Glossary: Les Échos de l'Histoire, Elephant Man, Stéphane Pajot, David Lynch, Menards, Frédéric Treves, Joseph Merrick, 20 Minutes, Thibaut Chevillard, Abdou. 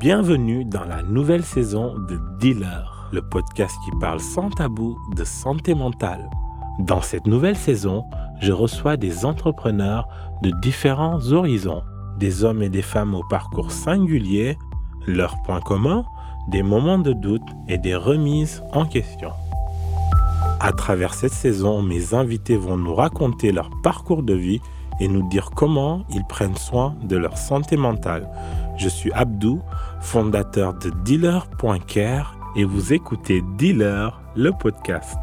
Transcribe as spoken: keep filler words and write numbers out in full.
Bienvenue dans la nouvelle saison de Dileur, le podcast qui parle sans tabou de santé mentale. Dans cette nouvelle saison, je reçois des entrepreneurs de différents horizons, des hommes et des femmes au parcours singulier, leurs points communs, des moments de doute et des remises en question. À travers cette saison, mes invités vont nous raconter leur parcours de vie et nous dire comment ils prennent soin de leur santé mentale. Je suis Abdou, fondateur de Dileur point care et vous écoutez Dileur, le podcast.